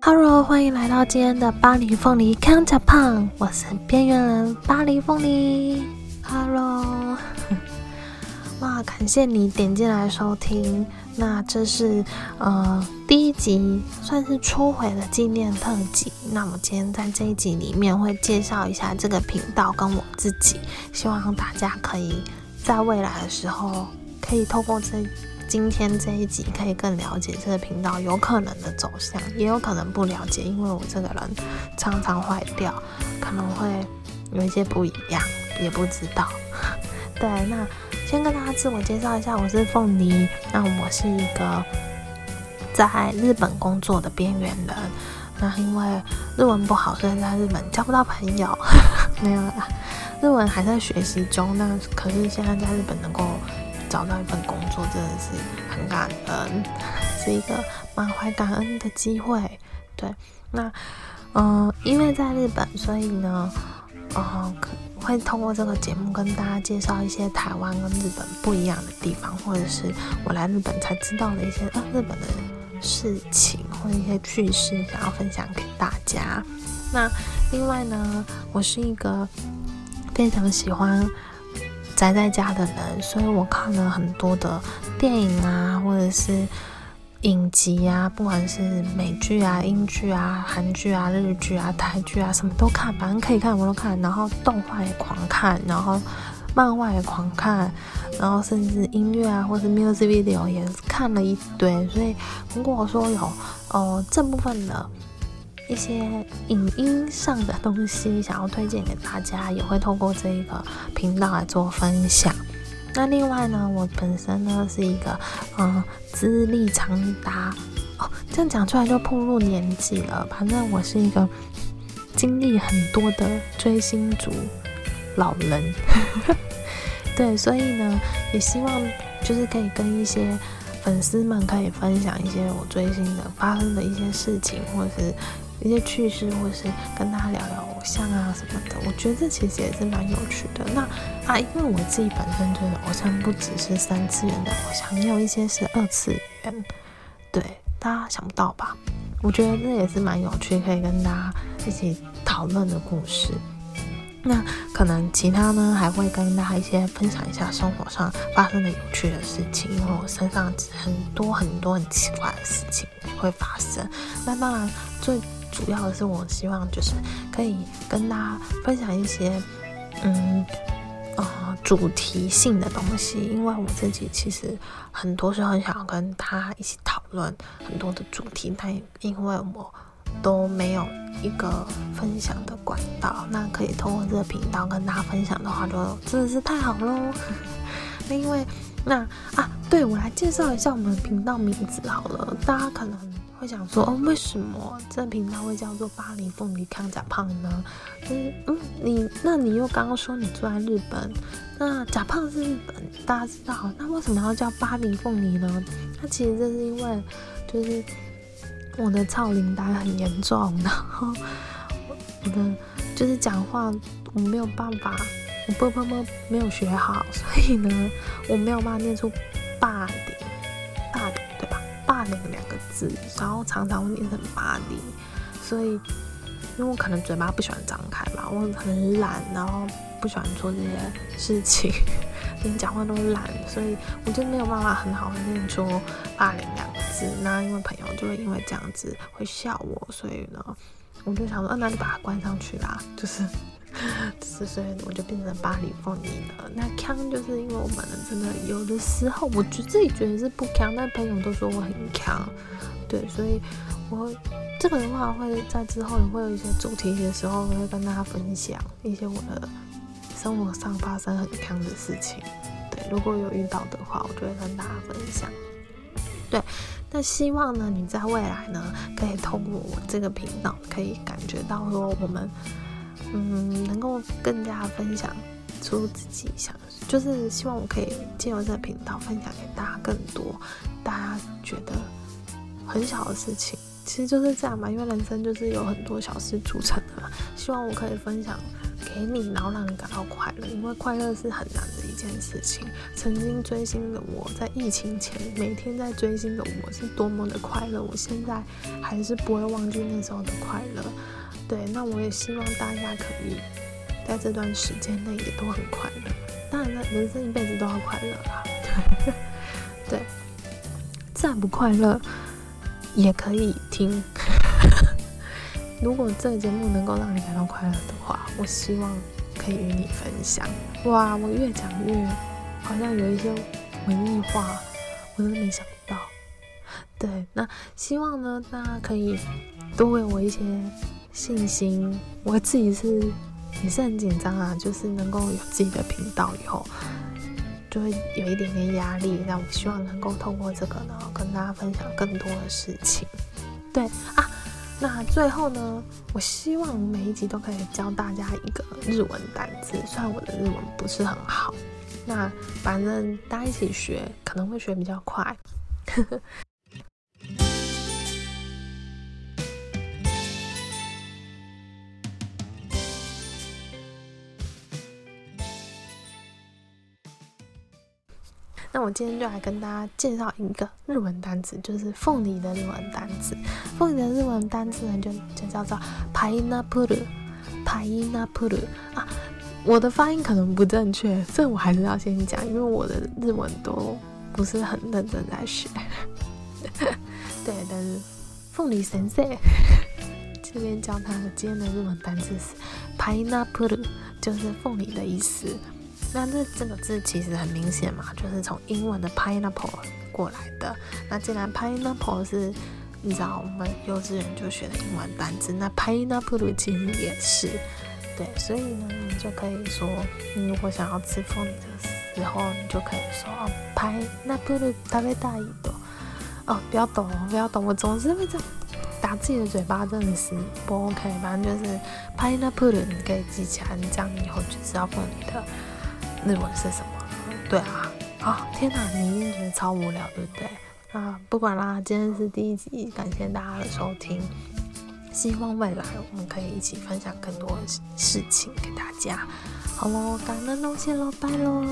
Hello， 欢迎来到今天的巴黎凤梨 Countjapan， 我是边缘人巴黎凤梨。Hello， 哇，感谢你点进来收听。那这是第一集，算是初回的纪念特辑。那我今天在这一集里面会介绍一下这个频道跟我自己，希望大家可以在未来的时候可以透过今天这一集可以更了解这个频道有可能的走向，也有可能不了解，因为我这个人常常坏掉，可能会有一些不一样，也不知道。对，那先跟大家自我介绍一下，我是凤梨，那我是一个在日本工作的边缘人，那因为日文不好，所以在日本交不到朋友，没有啦，日文还在学习中，那可是现在在日本能够找到一份工作真的是很感恩，是一个满怀感恩的机会。对，那因为在日本，所以呢会通过这个节目跟大家介绍一些台湾跟日本不一样的地方，或者是我来日本才知道的一些日本的事情或者一些趣事，想要分享给大家。那另外呢，我是一个非常喜欢宅在家的人，所以我看了很多的电影啊，或者是影集啊，不管是美剧啊、英剧啊、韩剧啊、日剧啊、台剧啊，什么都看，反正可以看我都看，然后动画也狂看，然后漫画也狂看，然后甚至音乐啊或是 music video 也看了一堆。所以如果说有这部分的一些影音上的东西想要推荐给大家，也会透过这一个频道来做分享。那另外呢，我本身呢是一个资历长达这样讲出来就暴露年纪了，反正我是一个经历很多的追星族老人对，所以呢也希望就是可以跟一些粉丝们可以分享一些我追星的发生的一些事情，或者是一些趣事，或者是跟大家聊聊偶像啊什么的，我觉得这其实也是蛮有趣的。那因为我自己本身觉得偶像不只是三次元的偶像，也有一些是二次元，对，大家想不到吧？我觉得这也是蛮有趣，可以跟大家一起讨论的故事。那可能其他呢还会跟大家一些分享一下生活上发生的有趣的事情，因为我身上很多很奇怪的事情会发生。那当然最主要的是我希望就是可以跟大家分享一些主题性的东西，因为我自己其实很多时候很想要跟大家一起讨论很多的主题，但因为我都没有一个分享的管道，那可以通过这个频道跟大家分享的话就真的是太好咯那因为对，我来介绍一下我们频道名字好了。大家可能会想说为什么这个频道会叫做巴黎凤梨Countjapan呢？你又刚刚说你住在日本，那Countjapan是日本大家知道，那为什么要叫巴黎凤梨呢？那其实这是因为就是我的超龄呆很严重，然后我的就是讲话我没有办法，我没有学好，所以呢我没有办法念出霸凌对吧，霸凌两个字，然后常常会念成巴黎，所以因为我可能嘴巴不喜欢张开吧，我很懒，然后不喜欢做这些事情，连讲话都懒，所以我就没有办法很好的念出霸凌两个字。那因为朋友就会因为这样子会笑我，所以呢我就想说那就把它关上去啦，就是所以我就变成巴黎凤梨了。那腔就是因为我们真的有的时候我自己觉得是不腔，但朋友都说我很腔，对，所以我这个的话会在之后也会有一些主题的时候，我会跟大家分享一些我的生活上发生很康的事情，对，如果有遇到的话我就会跟大家分享。对，那希望呢你在未来呢可以透过我这个频道可以感觉到说我们能够更加分享出自己想，就是希望我可以借由这个频道分享给大家更多大家觉得很小的事情，其实就是这样嘛，因为人生就是有很多小事组成的嘛，希望我可以分享给你，然后让你感到快乐，因为快乐是很难的一件件事情，曾经追星的我在疫情前每天在追星的我是多么的快乐，我现在还是不会忘记那时候的快乐。对，那我也希望大家可以在这段时间内也都很快乐，当然人生一辈子都要快乐啦。 对，再不快乐也可以听如果这个节目能够让你感到快乐的话，我希望可以与你分享。哇，我越讲越好像有一些文艺化，我真的没想到。对，那希望呢大家可以多给我一些信心，我自己是也是很紧张啊，就是能够有自己的频道以后就会有一点点压力，那我希望能够透过这个呢跟大家分享更多的事情。对啊，那最后呢，我希望每一集都可以教大家一个日文单字，虽然我的日文不是很好，那反正大家一起学可能会学比较快那我今天就来跟大家介绍一个日文单词，就是凤梨的日文单词。凤梨的日文单词呢就叫做 pineapple。 啊，我的发音可能不正确，这我还是要先讲，因为我的日文都不是很认真在学对，但是凤梨先生这边教他的今天的日文单词是 pineapple， 就是凤梨的意思。那这个字其实很明显嘛，就是从英文的 pineapple 过来的。那既然 pineapple 是你知道我们幼稚园就学的英文单字，那 pineapple 其实也是。对，所以呢你就可以说，你如果想要吃凤梨的时候，你就可以说哦 pineapple 食べたいと。哦，不要抖不要抖，我总是会这样打自己的嘴巴，真的是不 OK。 反正就是 pineapple 你可以记起来，你这样以后就知道凤梨的日文是什么。对啊，啊天哪，你一定觉得超无聊对不对？那不管啦，今天是第一集，感谢大家的收听，希望未来我们可以一起分享更多的事情给大家。好咯，感恩都谢咯，拜咯。